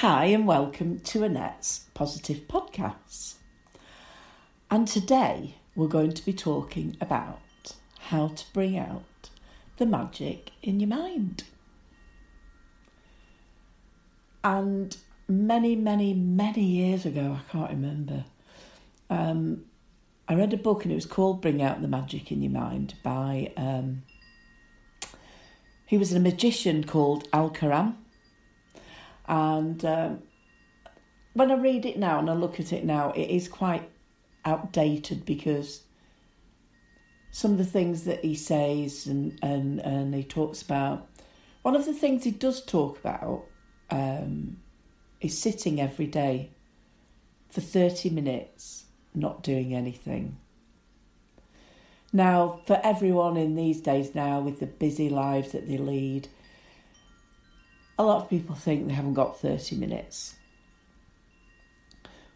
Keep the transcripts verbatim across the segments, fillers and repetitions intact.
Hi and welcome to Annette's Positive Podcasts. And today we're going to be talking about how to bring out the magic in your mind. And many, many, many years ago, I can't remember, um, I read a book and it was called Bring Out the Magic in Your Mind by, um, he was a magician called Al Karam. And um, when I read it now and I look at it now, it is quite outdated because some of the things that he says and, and, and he talks about, one of the things he does talk about um, is sitting every day for thirty minutes, not doing anything. Now, for everyone in these days now with the busy lives that they lead, a lot of people think they haven't got thirty minutes.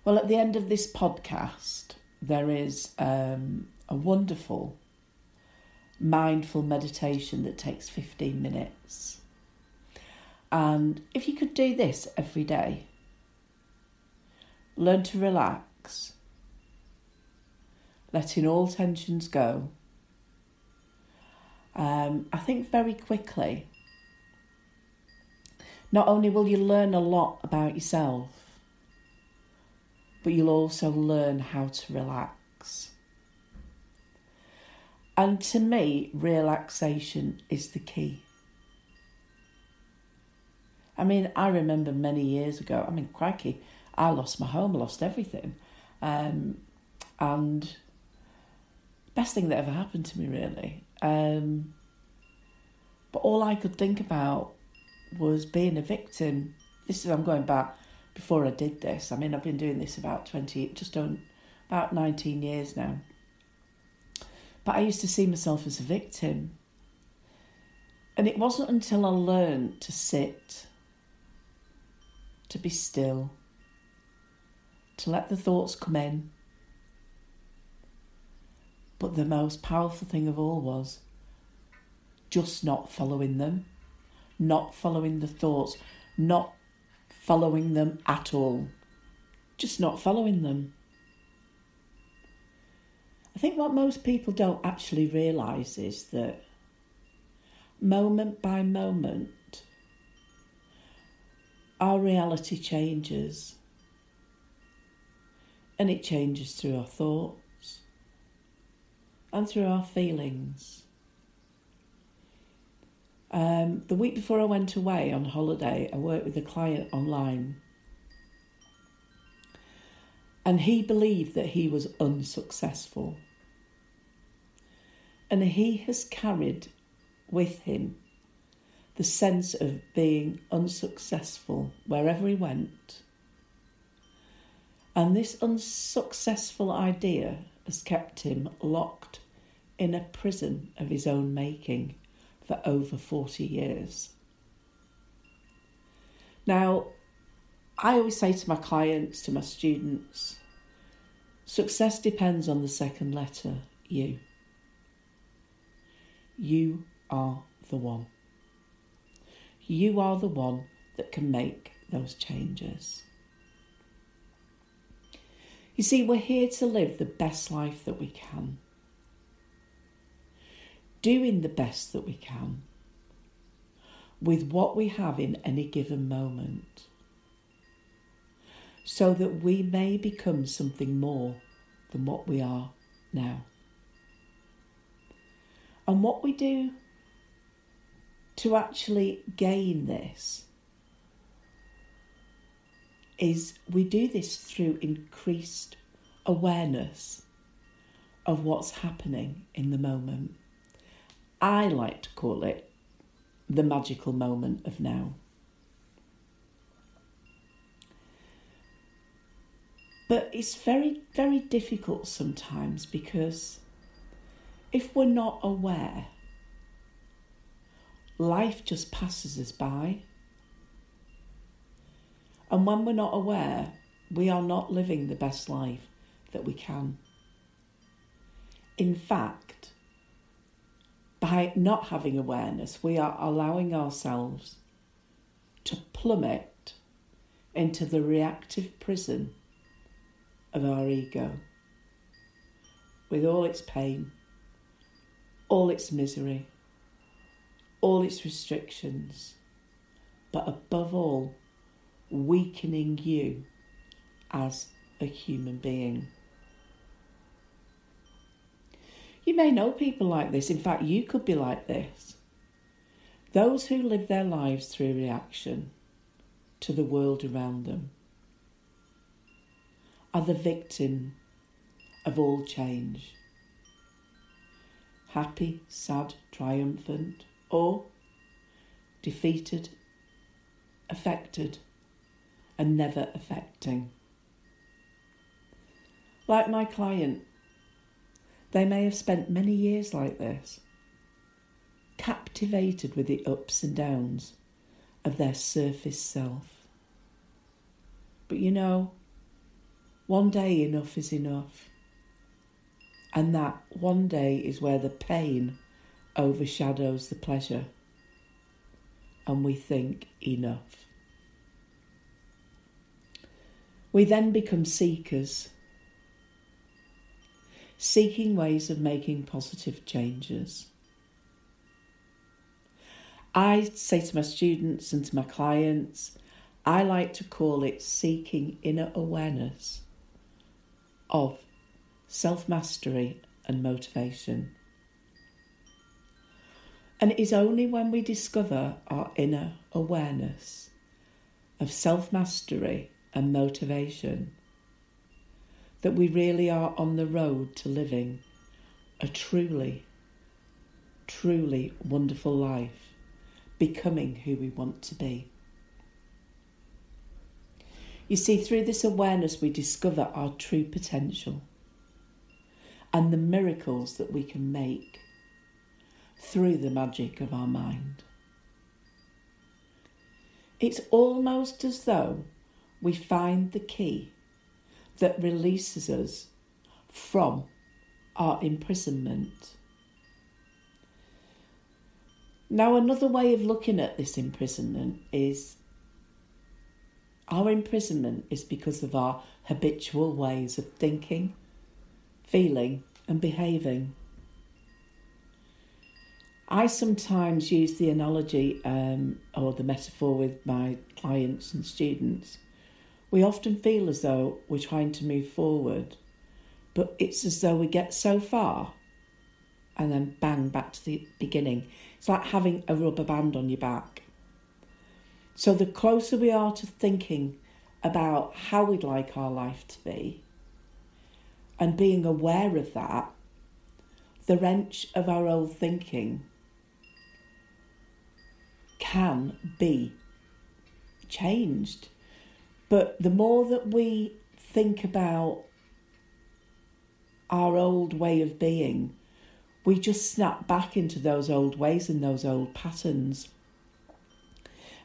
Well, at the end of this podcast, there is um, a wonderful mindful meditation that takes fifteen minutes. And if you could do this every day, learn to relax, letting all tensions go, um, I think very quickly, not only will you learn a lot about yourself, but you'll also learn how to relax. And to me, relaxation is the key. I mean, I remember many years ago, I mean, crikey, I lost my home, I lost everything. Um, and the best thing that ever happened to me, really. Um, but all I could think about was being a victim. This is, I'm going back before I did this. I mean, I've been doing this about twenty, just on, about nineteen years now. But I used to see myself as a victim. And it wasn't until I learned to sit, to be still, to let the thoughts come in. But the most powerful thing of all was just not following them. Not following the thoughts, not following them at all. Just not following them. I think what most people don't actually realise is that moment by moment, our reality changes. And it changes through our thoughts and through our feelings. Um, the week before I went away on holiday, I worked with a client online. And he believed that he was unsuccessful. And he has carried with him the sense of being unsuccessful wherever he went. And this unsuccessful idea has kept him locked in a prison of his own making for over forty years. Now, I always say to my clients, to my students, success depends on the second letter, you. You are the one. You are the one that can make those changes. You see, we're here to live the best life that we can. Doing the best that we can with what we have in any given moment so that we may become something more than what we are now. And what we do to actually gain this is we do this through increased awareness of what's happening in the moment. I like to call it the magical moment of now. But it's very, very difficult sometimes because if we're not aware, life just passes us by. And when we're not aware, we are not living the best life that we can. In fact, by not having awareness, we are allowing ourselves to plummet into the reactive prison of our ego, with all its pain, all its misery, all its restrictions, but above all, weakening you as a human being. You may know people like this. In fact, you could be like this. Those who live their lives through reaction to the world around them are the victim of all change. Happy, sad, triumphant, or defeated, affected, and never affecting. Like my client, they may have spent many years like this, captivated with the ups and downs of their surface self. But you know, one day enough is enough. And that one day is where the pain overshadows the pleasure. And we think enough. We then become seekers, seeking ways of making positive changes. I say to my students and to my clients, I like to call it seeking inner awareness of self-mastery and motivation. And it is only when we discover our inner awareness of self-mastery and motivation that we really are on the road to living a truly, truly wonderful life, becoming who we want to be. You see, through this awareness, we discover our true potential and the miracles that we can make through the magic of our mind. It's almost as though we find the key that releases us from our imprisonment. Now, another way of looking at this imprisonment is our imprisonment is because of our habitual ways of thinking, feeling and behaving. I sometimes use the analogy um, or the metaphor with my clients and students. We often feel as though we're trying to move forward, but it's as though we get so far and then bang, back to the beginning. It's like having a rubber band on your back. So the closer we are to thinking about how we'd like our life to be and being aware of that, the wrench of our old thinking can be changed. But the more that we think about our old way of being, we just snap back into those old ways and those old patterns.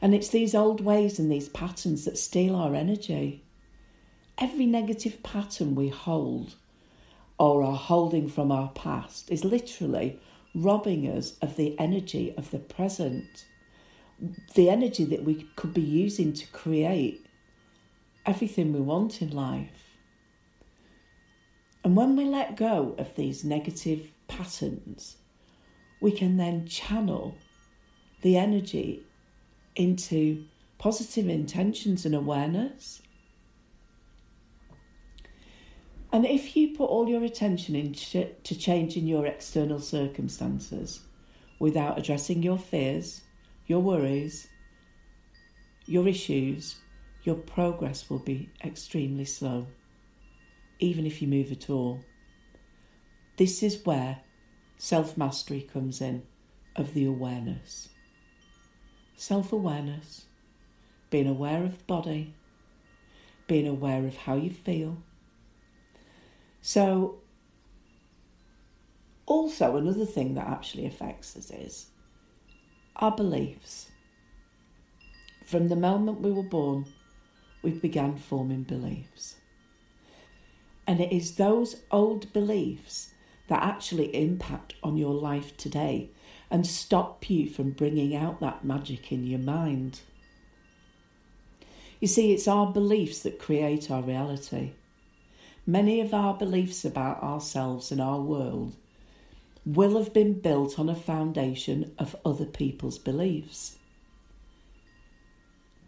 And it's these old ways and these patterns that steal our energy. Every negative pattern we hold or are holding from our past is literally robbing us of the energy of the present, the energy that we could be using to create everything we want in life. And when we let go of these negative patterns, we can then channel the energy into positive intentions and awareness. And if you put all your attention into changing your external circumstances without addressing your fears, your worries, your issues, your progress will be extremely slow, even if you move at all. This is where self-mastery comes in, of the awareness. Self-awareness, being aware of the body, being aware of how you feel. So, also another thing that actually affects us is our beliefs. From the moment we were born, we began forming beliefs. And it is those old beliefs that actually impact on your life today and stop you from bringing out that magic in your mind. You see, it's our beliefs that create our reality. Many of our beliefs about ourselves and our world will have been built on a foundation of other people's beliefs.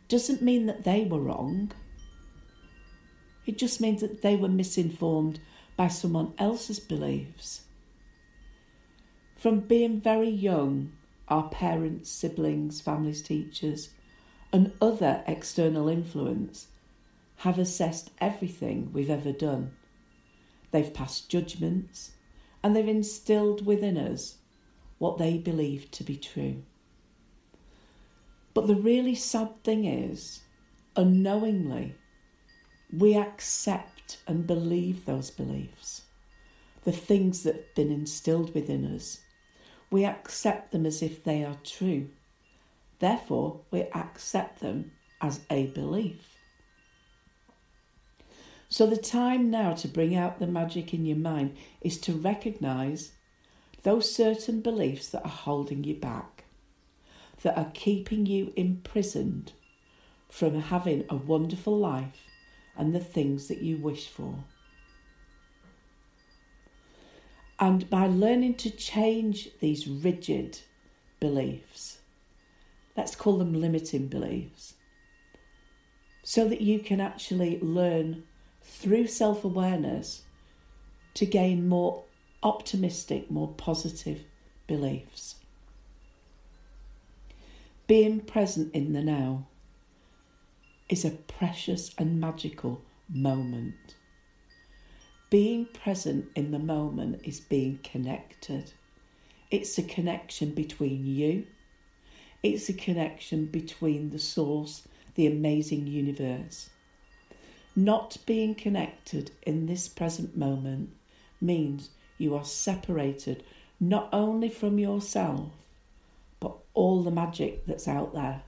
Doesn't mean that they were wrong. It just means that they were misinformed by someone else's beliefs. From being very young, our parents, siblings, families, teachers, and other external influence have assessed everything we've ever done. They've passed judgments and they've instilled within us what they believe to be true. But the really sad thing is, unknowingly, we accept and believe those beliefs, the things that have been instilled within us. We accept them as if they are true. Therefore, we accept them as a belief. So the time now to bring out the magic in your mind is to recognise those certain beliefs that are holding you back, that are keeping you imprisoned from having a wonderful life and the things that you wish for. And by learning to change these rigid beliefs, let's call them limiting beliefs, so that you can actually learn through self-awareness to gain more optimistic, more positive beliefs. Being present in the now is a precious and magical moment. Being present in the moment is being connected. It's a connection between you. It's a connection between the source, the amazing universe. Not being connected in this present moment means you are separated not only from yourself, but all the magic that's out there.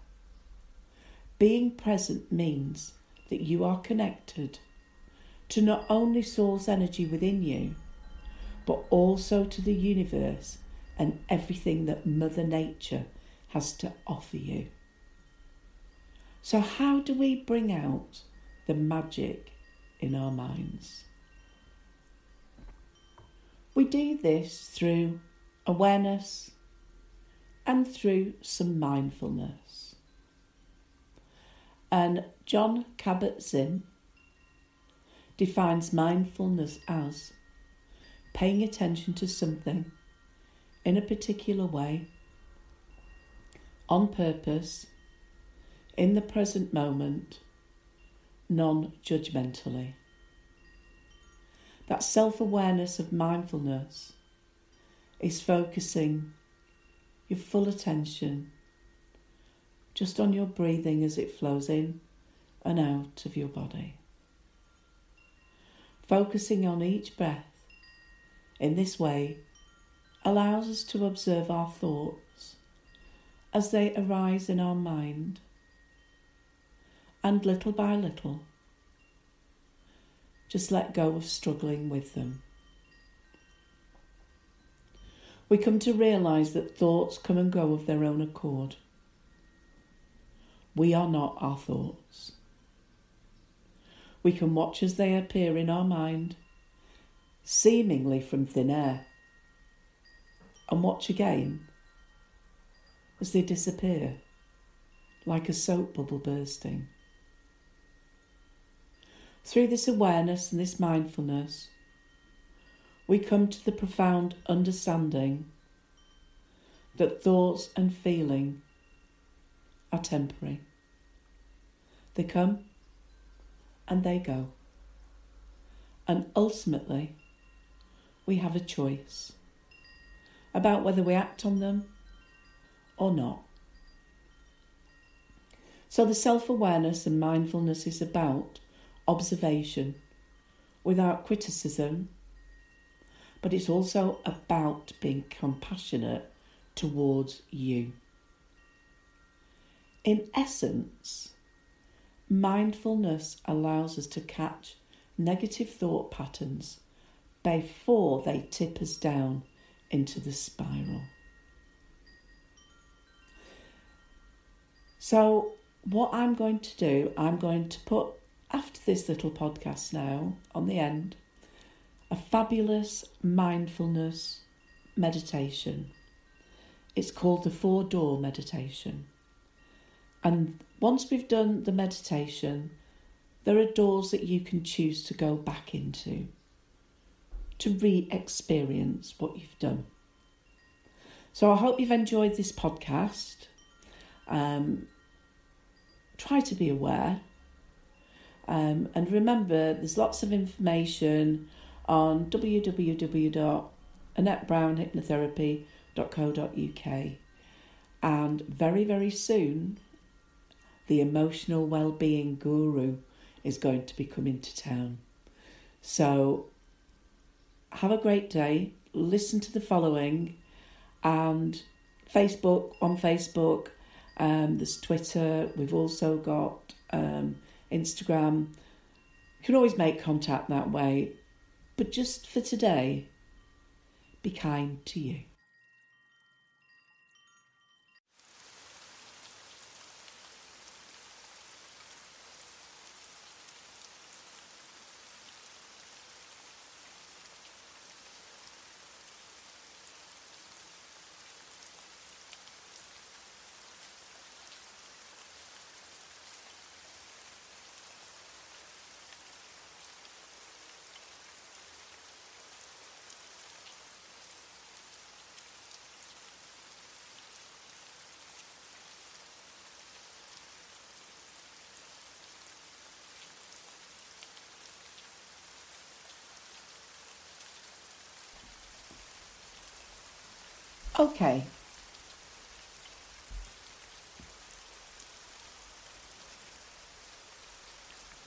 Being present means that you are connected to not only source energy within you, but also to the universe and everything that Mother Nature has to offer you. So how do we bring out the magic in our minds? We do this through awareness and through some mindfulness. And John Kabat-Zinn defines mindfulness as paying attention to something in a particular way, on purpose, in the present moment, non-judgmentally. That self-awareness of mindfulness is focusing your full attention just on your breathing as it flows in and out of your body. Focusing on each breath in this way allows us to observe our thoughts as they arise in our mind. And little by little, just let go of struggling with them. We come to realise that thoughts come and go of their own accord. We are not our thoughts. We can watch as they appear in our mind, seemingly from thin air, and watch again as they disappear, like a soap bubble bursting. Through this awareness and this mindfulness, we come to the profound understanding that thoughts and feeling are temporary. They come and they go. And ultimately, we have a choice about whether we act on them or not. So the self-awareness and mindfulness is about observation without criticism, but it's also about being compassionate towards you. In essence, mindfulness allows us to catch negative thought patterns before they tip us down into the spiral. So what I'm going to do, I'm going to put, after this little podcast now, on the end, a fabulous mindfulness meditation. It's called the Four Door Meditation. And once we've done the meditation, there are doors that you can choose to go back into, to re-experience what you've done. So I hope you've enjoyed this podcast. Um, try to be aware. Um, and remember, there's lots of information on w w w dot annette brown hypnotherapy dot co dot u k. And very, very soon, the Emotional Wellbeing Guru is going to be coming to town. So have a great day. Listen to the following. And Facebook, on Facebook, um, there's Twitter. We've also got um, Instagram. You can always make contact that way. But just for today, be kind to you. Okay.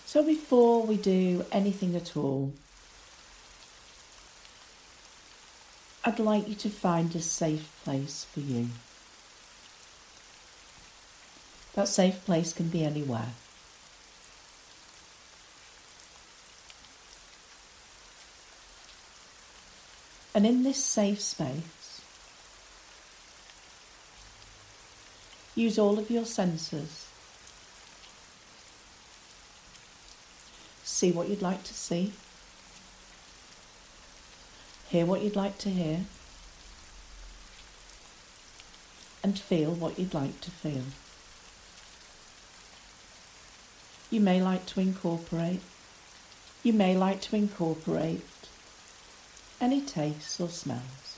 So before we do anything at all, I'd like you to find a safe place for you. That safe place can be anywhere. And in this safe space, use all of your senses. See what you'd like to see. Hear what you'd like to hear. And feel what you'd like to feel. You may like to incorporate. You may like to incorporate any tastes or smells.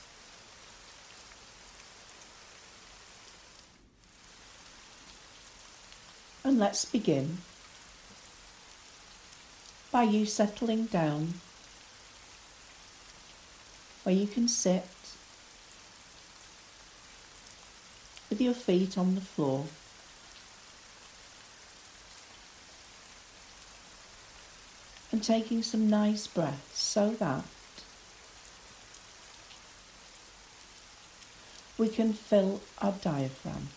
And let's begin by you settling down where you can sit with your feet on the floor. And taking some nice breaths so that we can fill our diaphragm.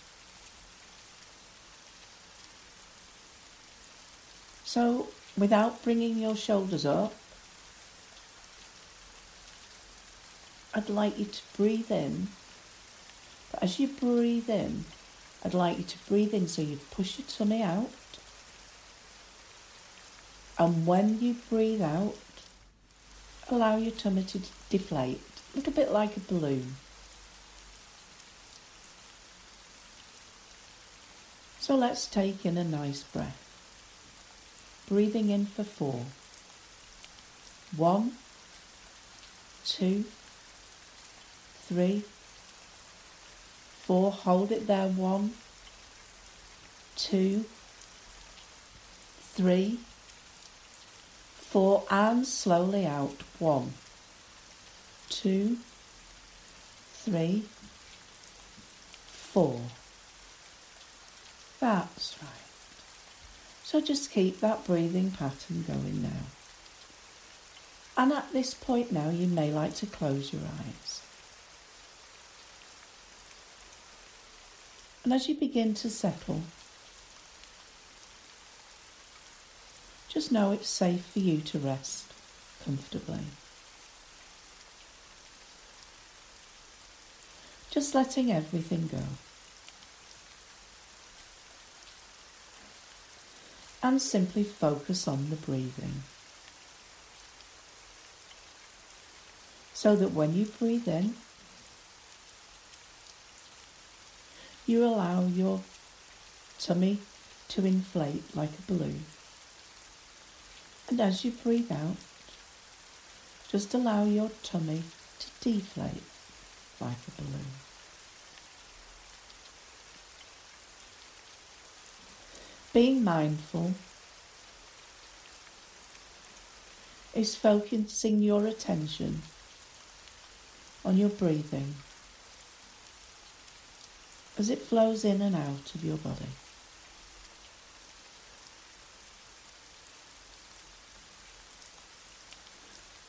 So, without bringing your shoulders up, I'd like you to breathe in. But as you breathe in, I'd like you to breathe in so you push your tummy out. And when you breathe out, allow your tummy to deflate, a little bit like a balloon. So let's take in a nice breath. Breathing in for four. One, two, three, four. Hold it there. One, two, three, four. And slowly out. One, two, three, four. That's right. So just keep that breathing pattern going now. And at this point now, you may like to close your eyes. And as you begin to settle, just know it's safe for you to rest comfortably. Just letting everything go. and simply focus on the breathing. So that when you breathe in, you allow your tummy to inflate like a balloon. And as you breathe out, just allow your tummy to deflate like a balloon. Being mindful is focusing your attention on your breathing as it flows in and out of your body.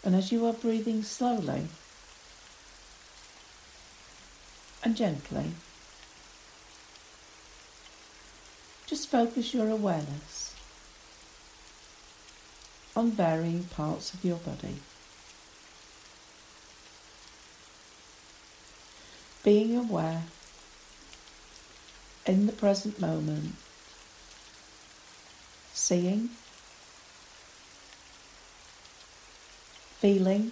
And as you are breathing slowly and gently, just focus your awareness on varying parts of your body. Being aware in the present moment, seeing, feeling,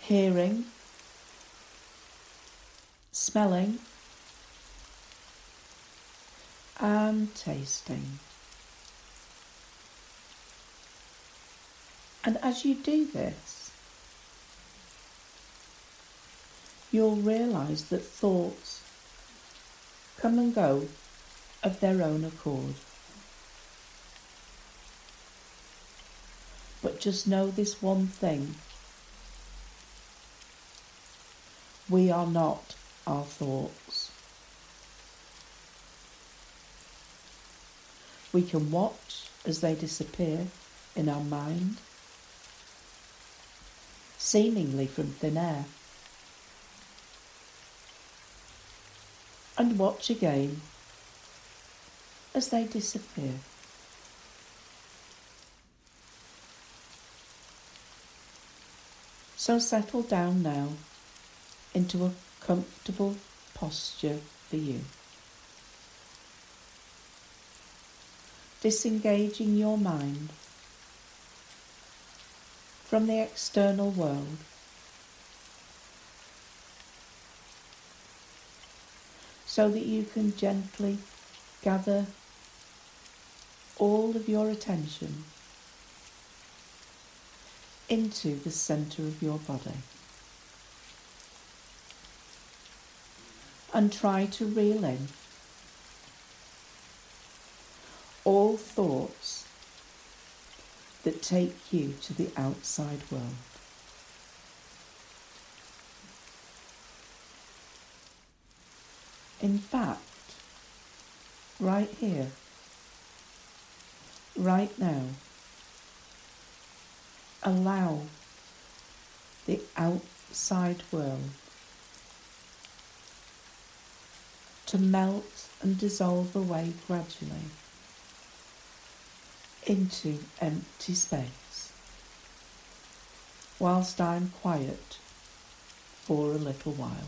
hearing, smelling, and tasting. And as you do this, you'll realise that thoughts come and go of their own accord. But just know this one thing: we are not our thoughts. We can watch as they disappear in our mind, seemingly from thin air, and watch again as they disappear. So settle down now into a comfortable posture for you, disengaging your mind from the external world so that you can gently gather all of your attention into the centre of your body and try to reel in all thoughts that take you to the outside world. In fact, right here, right now, allow the outside world to melt and dissolve away gradually into empty space, whilst I'm quiet for a little while.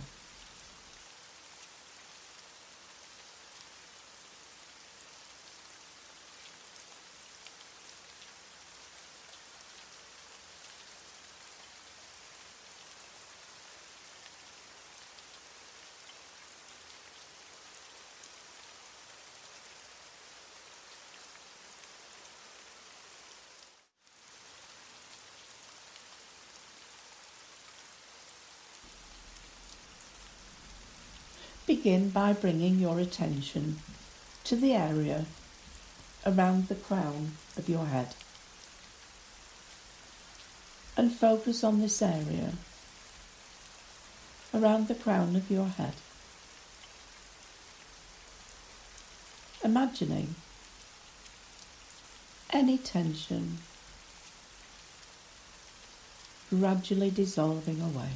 Begin by bringing your attention to the area around the crown of your head and focus on this area around the crown of your head, imagining any tension gradually dissolving away.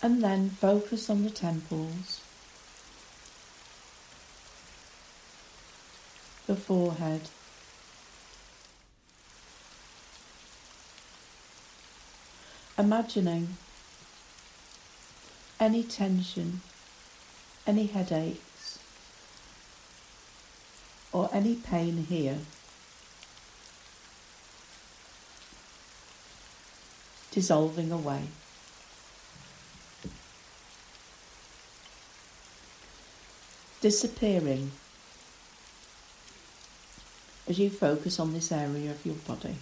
And then focus on the temples, the forehead, imagining any tension, any headaches, or any pain here, dissolving away. Disappearing as you focus on this area of your body.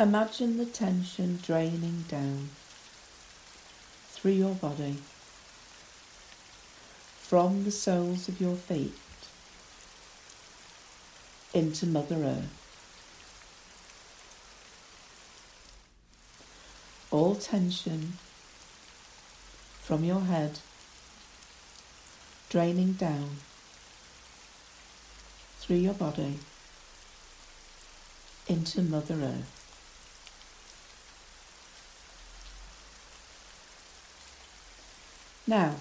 Imagine the tension draining down through your body, from the soles of your feet into Mother Earth. All tension from your head draining down through your body into Mother Earth. Now,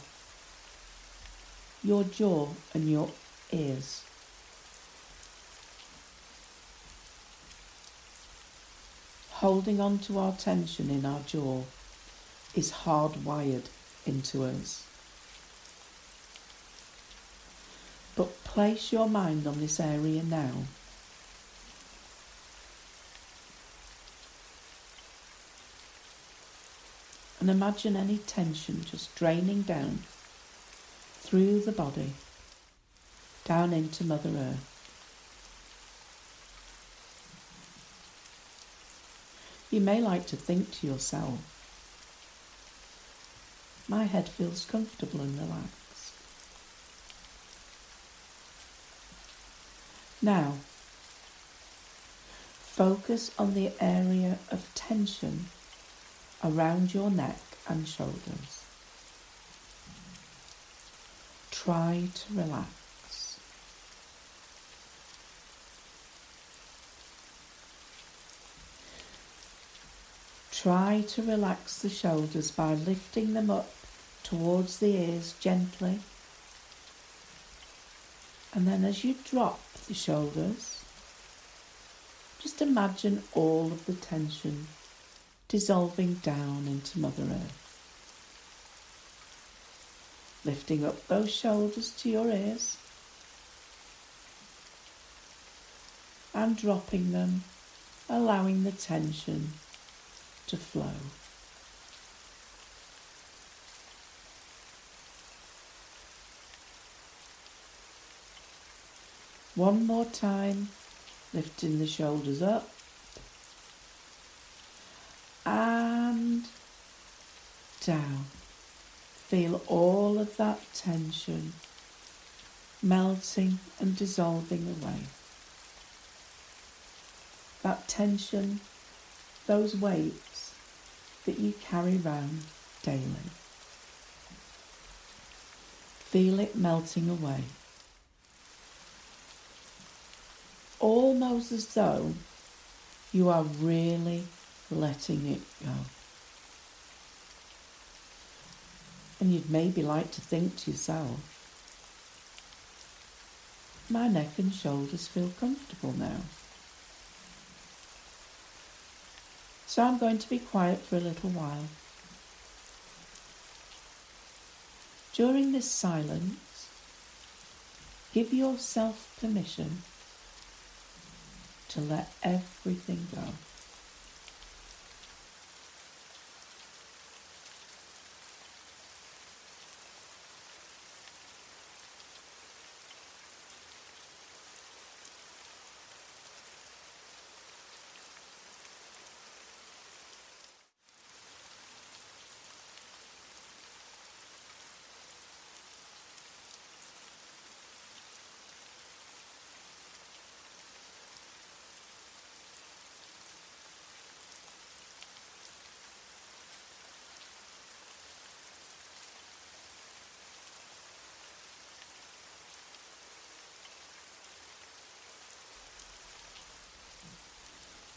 your jaw and your ears. Holding on to our tension in our jaw is hardwired into us. But place your mind on this area now. And imagine any tension just draining down through the body, down into Mother Earth. You may like to think to yourself, my head feels comfortable and relaxed. Now, focus on the area of tension around your neck and shoulders. Try to relax. Try to relax the shoulders by lifting them up towards the ears gently. And then as you drop the shoulders, just imagine all of the tension dissolving down into Mother Earth. Lifting up those shoulders to your ears and dropping them, allowing the tension to flow. One more time, lifting the shoulders up and down. Feel all of that tension melting and dissolving away. That tension, those weights that you carry round daily. Feel it melting away. Almost as though you are really letting it go. And you'd maybe like to think to yourself, my neck and shoulders feel comfortable now. So I'm going to be quiet for a little while. During this silence, give yourself permission to let everything go.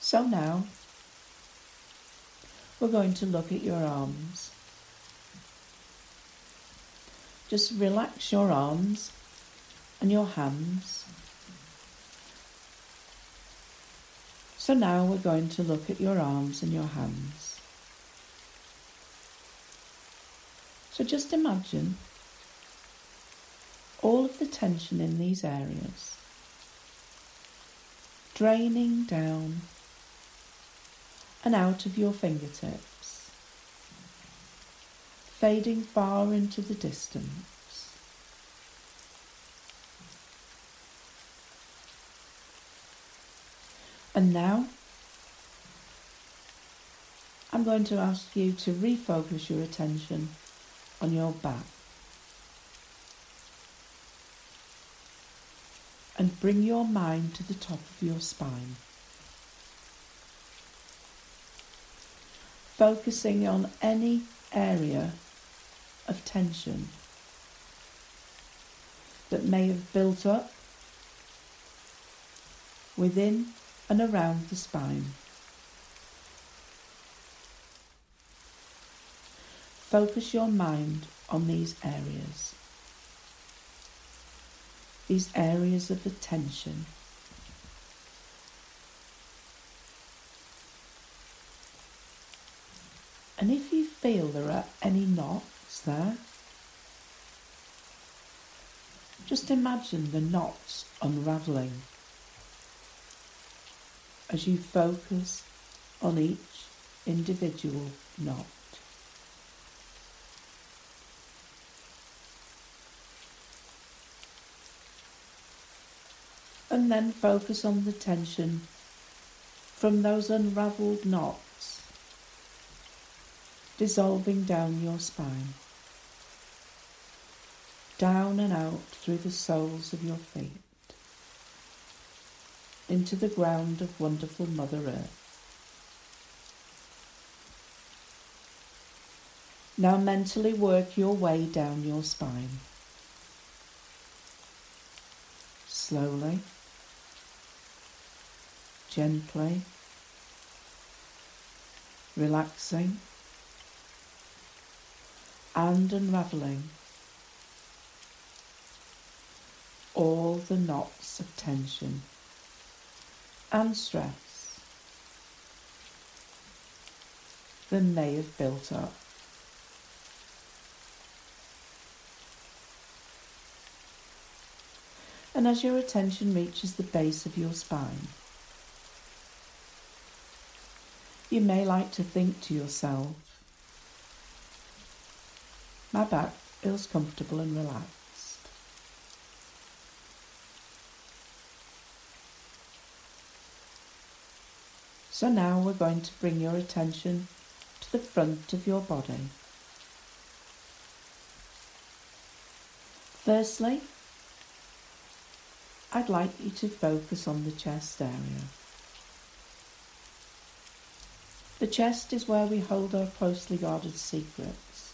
So now, we're going to look at your arms. Just relax your arms and your hands So now we're going to look at your arms and your hands. So just imagine all of the tension in these areas draining down and out of your fingertips, fading far into the distance. And now, I'm going to ask you to refocus your attention on your back and bring your mind to the top of your spine, focusing on any area of tension that may have built up within and around the spine. Focus your mind on these areas, these areas of attention. And if you feel there are any knots there, just imagine the knots unravelling as you focus on each individual knot. And then focus on the tension from those unravelled knots dissolving down your spine, down and out through the soles of your feet, into the ground of wonderful Mother Earth. Now mentally work your way down your spine, slowly, gently, relaxing and unravelling all the knots of tension and stress that may have built up. And as your attention reaches the base of your spine, you may like to think to yourself, "My back feels comfortable and relaxed." So now we're going to bring your attention to the front of your body. Firstly, I'd like you to focus on the chest area. The chest is where we hold our closely guarded secrets.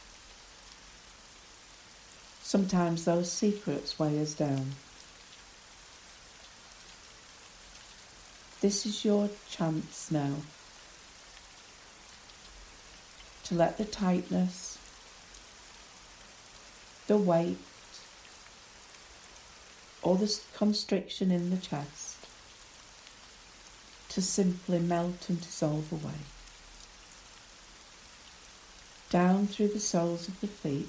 Sometimes those secrets weigh us down. This is your chance now to let the tightness, the weight, or the constriction in the chest to simply melt and dissolve away. Down through the soles of the feet,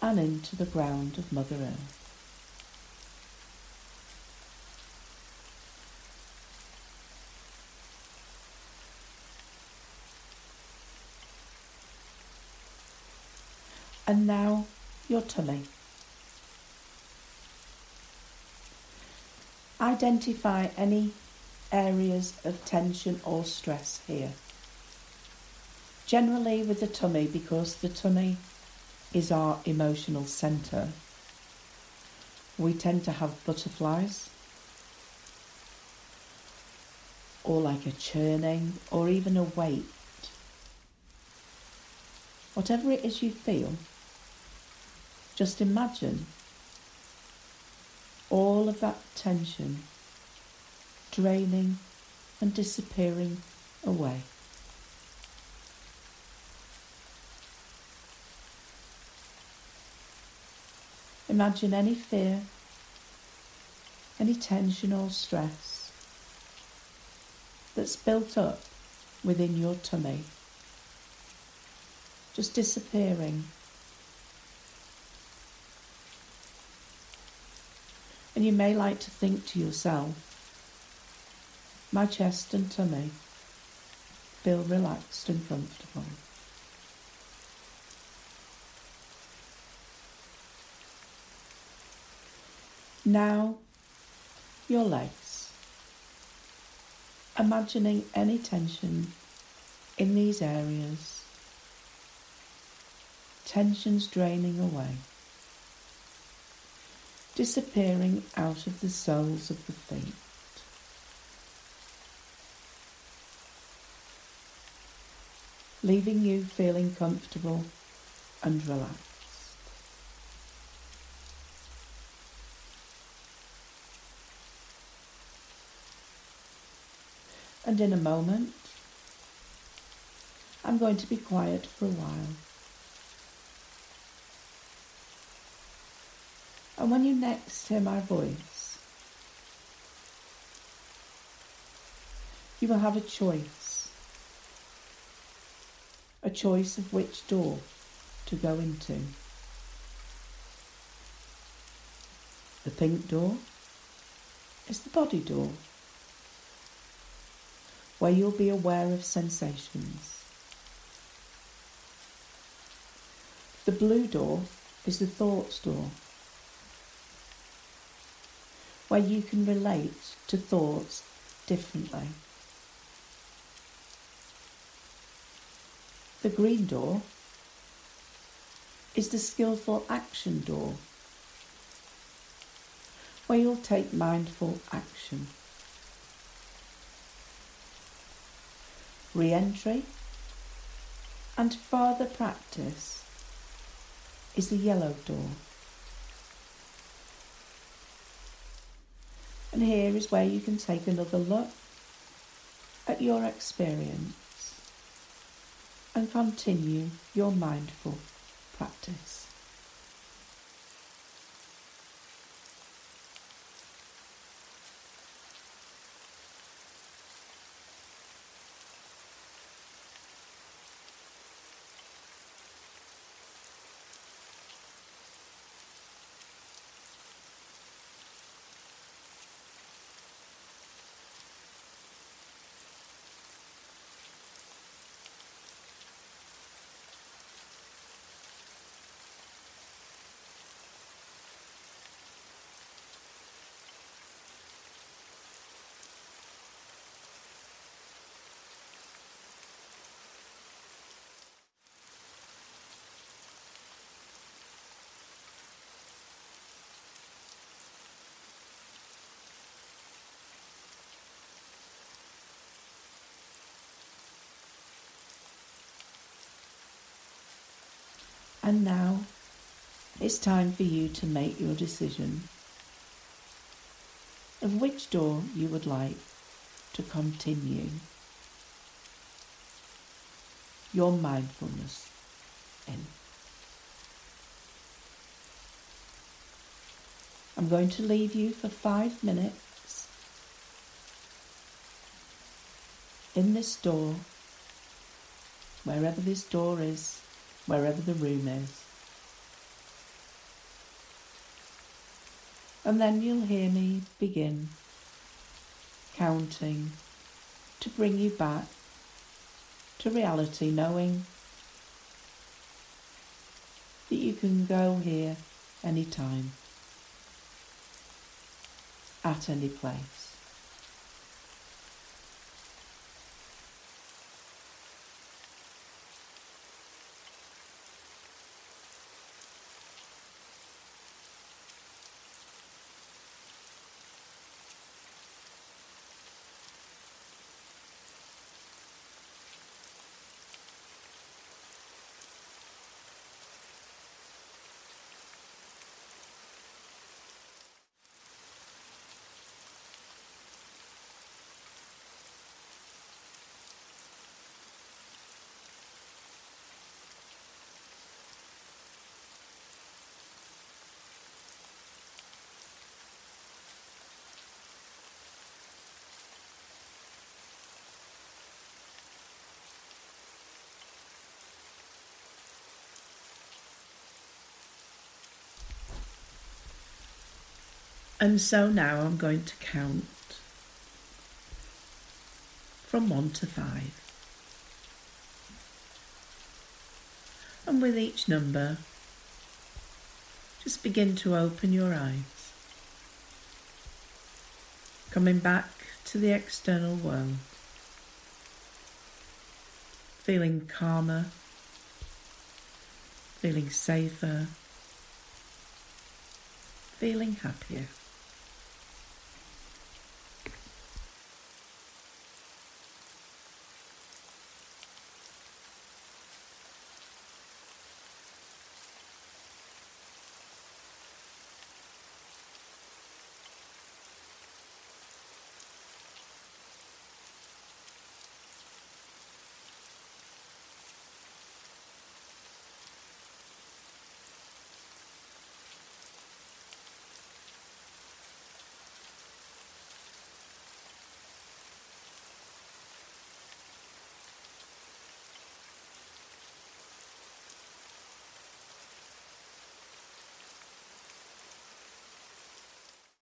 and into the ground of Mother Earth. And now your tummy. Identify any areas of tension or stress here. Generally with the tummy, because the tummy is our emotional centre. We tend to have butterflies, or like a churning, or even a weight. Whatever it is you feel, just imagine all of that tension draining and disappearing away. Imagine any fear, any tension or stress that's built up within your tummy, just disappearing. And you may like to think to yourself, my chest and tummy feel relaxed and comfortable. Now, your legs. Imagining any tension in these areas, tensions draining away, disappearing out of the soles of the feet. Leaving you feeling comfortable and relaxed. And in a moment, I'm going to be quiet for a while. And when you next hear my voice, you will have a choice. A choice of which door to go into. The pink door is the body door, where you'll be aware of sensations. The blue door is the thoughts door, where you can relate to thoughts differently. The green door is the skillful action door, where you'll take mindful action. Re-entry and further practice is the yellow door. And here is where you can take another look at your experience and continue your mindful practice. And now, it's time for you to make your decision of which door you would like to continue your mindfulness in. I'm going to leave you for five minutes in this door, wherever this door is, wherever the room is. And then you'll hear me begin counting to bring you back to reality, knowing that you can go here anytime, at any place. And so now I'm going to count from one to five. And with each number, just begin to open your eyes, coming back to the external world, feeling calmer, feeling safer, feeling happier.